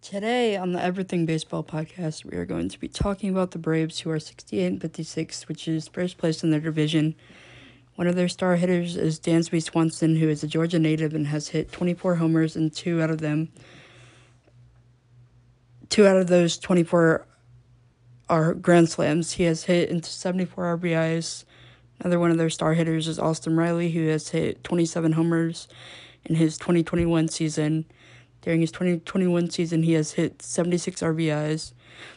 Today on the Everything Baseball podcast, we are going to be talking about the Braves, who are 68-56, which is first place in their division. One of their star hitters is Dansby Swanson, who is a Georgia native and has hit 24 homers, and two out of those 24 are grand slams. He has hit into 74 RBIs. Another one of their star hitters is Austin Riley, who has hit 27 homers in his 2021 season. During his 2021 season, he has hit 76 RBIs.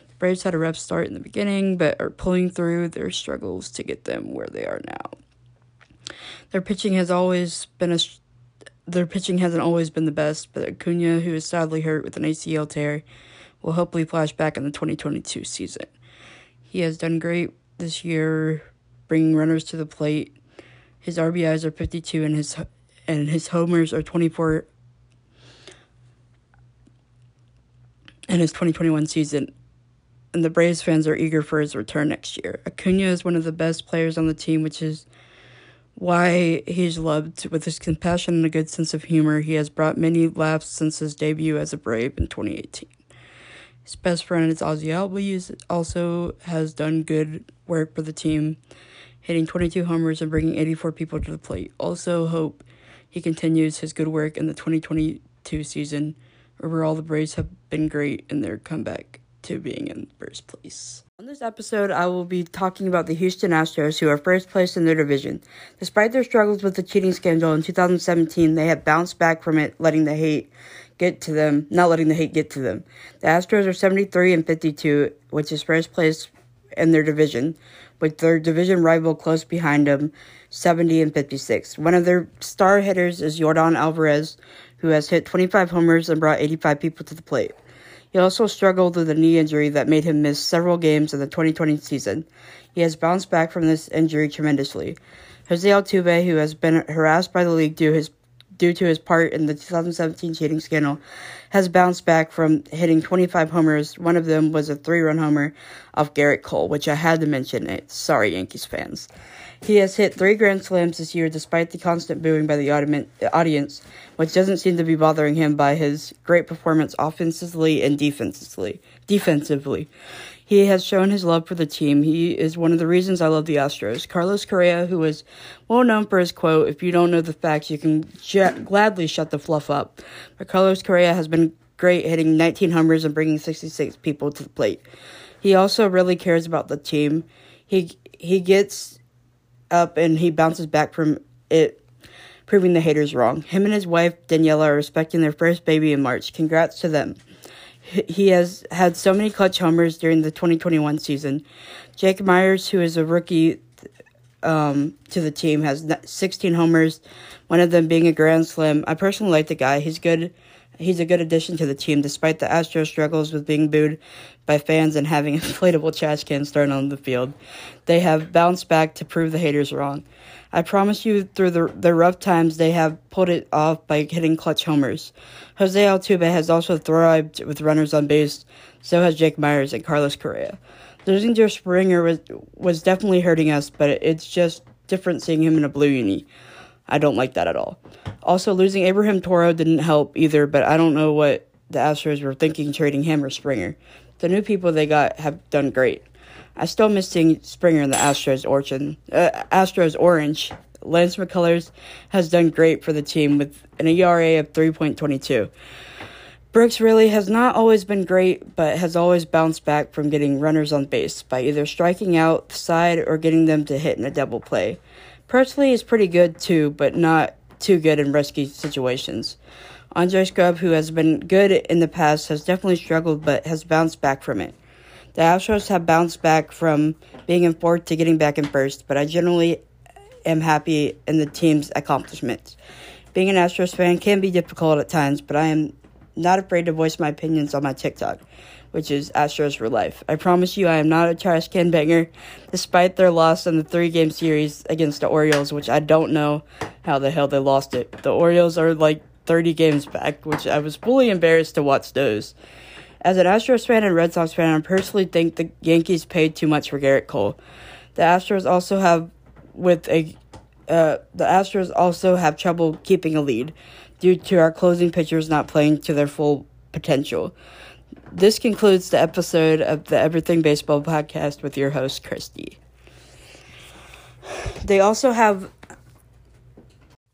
The Braves had a rough start in the beginning, but are pulling through their struggles to get them where they are now. Their pitching has always been their pitching hasn't always been the best, but Acuña, who is sadly hurt with an ACL tear, will hopefully flash back in the 2022 season. He has done great this year, bringing runners to the plate. His RBIs are 52, and his homers are 24. In his 2021 season, and the Braves fans are eager for his return next year. Acuña is one of the best players on the team, which is why he's loved. With his compassion and a good sense of humor, he has brought many laughs since his debut as a Brave in 2018. His best friend is Ozzie Albies, also has done good work for the team, hitting 22 homers and bringing 84 people to the plate. Also hope he continues his good work in the 2022 season. Overall, the Braves have been great in their comeback to being in first place. On this episode, I will be talking about the Houston Astros, who are first place in their division. Despite their struggles with the cheating scandal in 2017, they have bounced back from it, not letting the hate get to them. The Astros are 73-52, which is first place in their division, with their division rival close behind them, 70-56. One of their star hitters is Jordan Alvarez, who has hit 25 homers and brought 85 people to the plate. He also struggled with a knee injury that made him miss several games in the 2020 season. He has bounced back from this injury tremendously. Jose Altuve, who has been harassed by the league due to his part in the 2017 cheating scandal, has bounced back from hitting 25 homers. One of them was a 3-run homer off Garrett Cole, which I had to mention it. Sorry, Yankees fans. He has hit 3 grand slams this year despite the constant booing by the audience, which doesn't seem to be bothering him by his great performance offensively and defensively. He has shown his love for the team. He is one of the reasons I love the Astros. Carlos Correa, who is well known for his quote, "If you don't know the facts, you can gladly shut the fluff up." But Carlos Correa has been great, hitting 19 homers and bringing 66 people to the plate. He also really cares about the team. He gets up and he bounces back from it, proving the haters wrong. Him and his wife, Daniela, are expecting their first baby in March. Congrats to them. He has had so many clutch homers during the 2021 season. Jake Myers, who is a rookie to the team, has 16 homers, one of them being a grand slam. I personally like the guy. He's good. He's a good addition to the team, despite the Astros' struggles with being booed by fans and having inflatable trash cans thrown on the field. They have bounced back to prove the haters wrong. I promise you, through the rough times, they have pulled it off by hitting clutch homers. Jose Altuve has also thrived with runners on base, so has Jake Myers and Carlos Correa. Losing George Springer was definitely hurting us, but it's just different seeing him in a blue uni. I don't like that at all. Also, losing Abraham Toro didn't help either, but I don't know what the Astros were thinking trading him or Springer. The new people they got have done great. I still miss seeing Springer in the Astros orange. Lance McCullers has done great for the team with an ERA of 3.22. Brooks really has not always been great, but has always bounced back from getting runners on base by either striking out the side or getting them to hit in a double play. Presley is pretty good too, but not too good in risky situations. Andre Scrubb, who has been good in the past, has definitely struggled but has bounced back from it. The Astros have bounced back from being in fourth to getting back in first, but I generally am happy in the team's accomplishments. Being an Astros fan can be difficult at times, but I am not afraid to voice my opinions on my TikTok, which is Astros for Life. I promise you I am not a trash can banger, despite their loss in the 3-game series against the Orioles, which I don't know how the hell they lost it. The Orioles are like 30 games back, which I was fully embarrassed to watch those. As an Astros fan and Red Sox fan, I personally think the Yankees paid too much for Garrett Cole. The Astros also have trouble keeping a lead due to our closing pitchers not playing to their full potential. This concludes the episode of the Everything Baseball podcast with your host, Christy. They also have...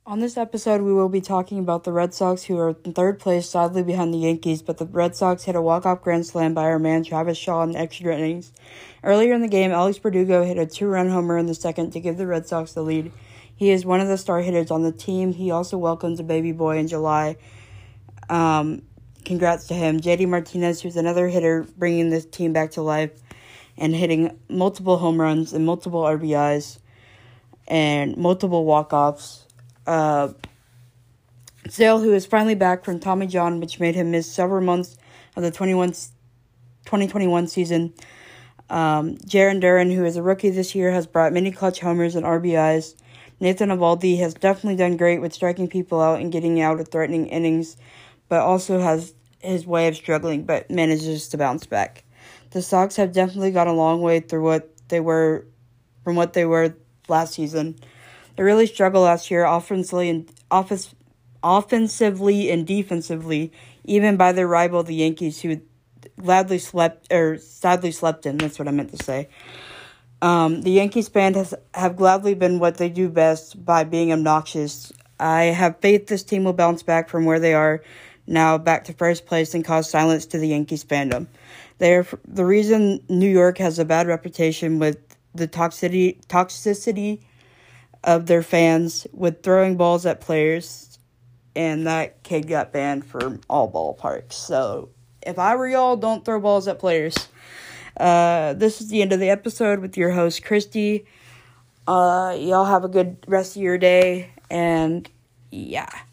On this episode, we will be talking about the Red Sox, who are in third place, sadly behind the Yankees, but the Red Sox hit a walk-off grand slam by our man Travis Shaw in the extra innings. Earlier in the game, Alex Verdugo hit a two-run homer in the second to give the Red Sox the lead. He is one of the star hitters on the team. He also welcomes a baby boy in July. Congrats to him. J.D. Martinez, who's another hitter, bringing this team back to life and hitting multiple home runs and multiple RBIs and multiple walk-offs. Sale, who is finally back from Tommy John, which made him miss several months of the 2021 season. Jaron Duran, who is a rookie this year, has brought many clutch homers and RBIs. Nathan Avaldi has definitely done great with striking people out and getting out of threatening innings, but also has his way of struggling, but manages to bounce back. The Sox have definitely gone a long way through what they were last season. They really struggled last year offensively and defensively, even by their rival, the Yankees, who sadly slept in. That's what I meant to say. The Yankees band have gladly been what they do best by being obnoxious. I have faith this team will bounce back from where they are now back to first place and cause silence to the Yankees fandom. They are the reason New York has a bad reputation with the toxicity of their fans with throwing balls at players, and that kid got banned from all ballparks. So if I were y'all, don't throw balls at players. This is the end of the episode with your host, Christy. Y'all have a good rest of your day, and yeah.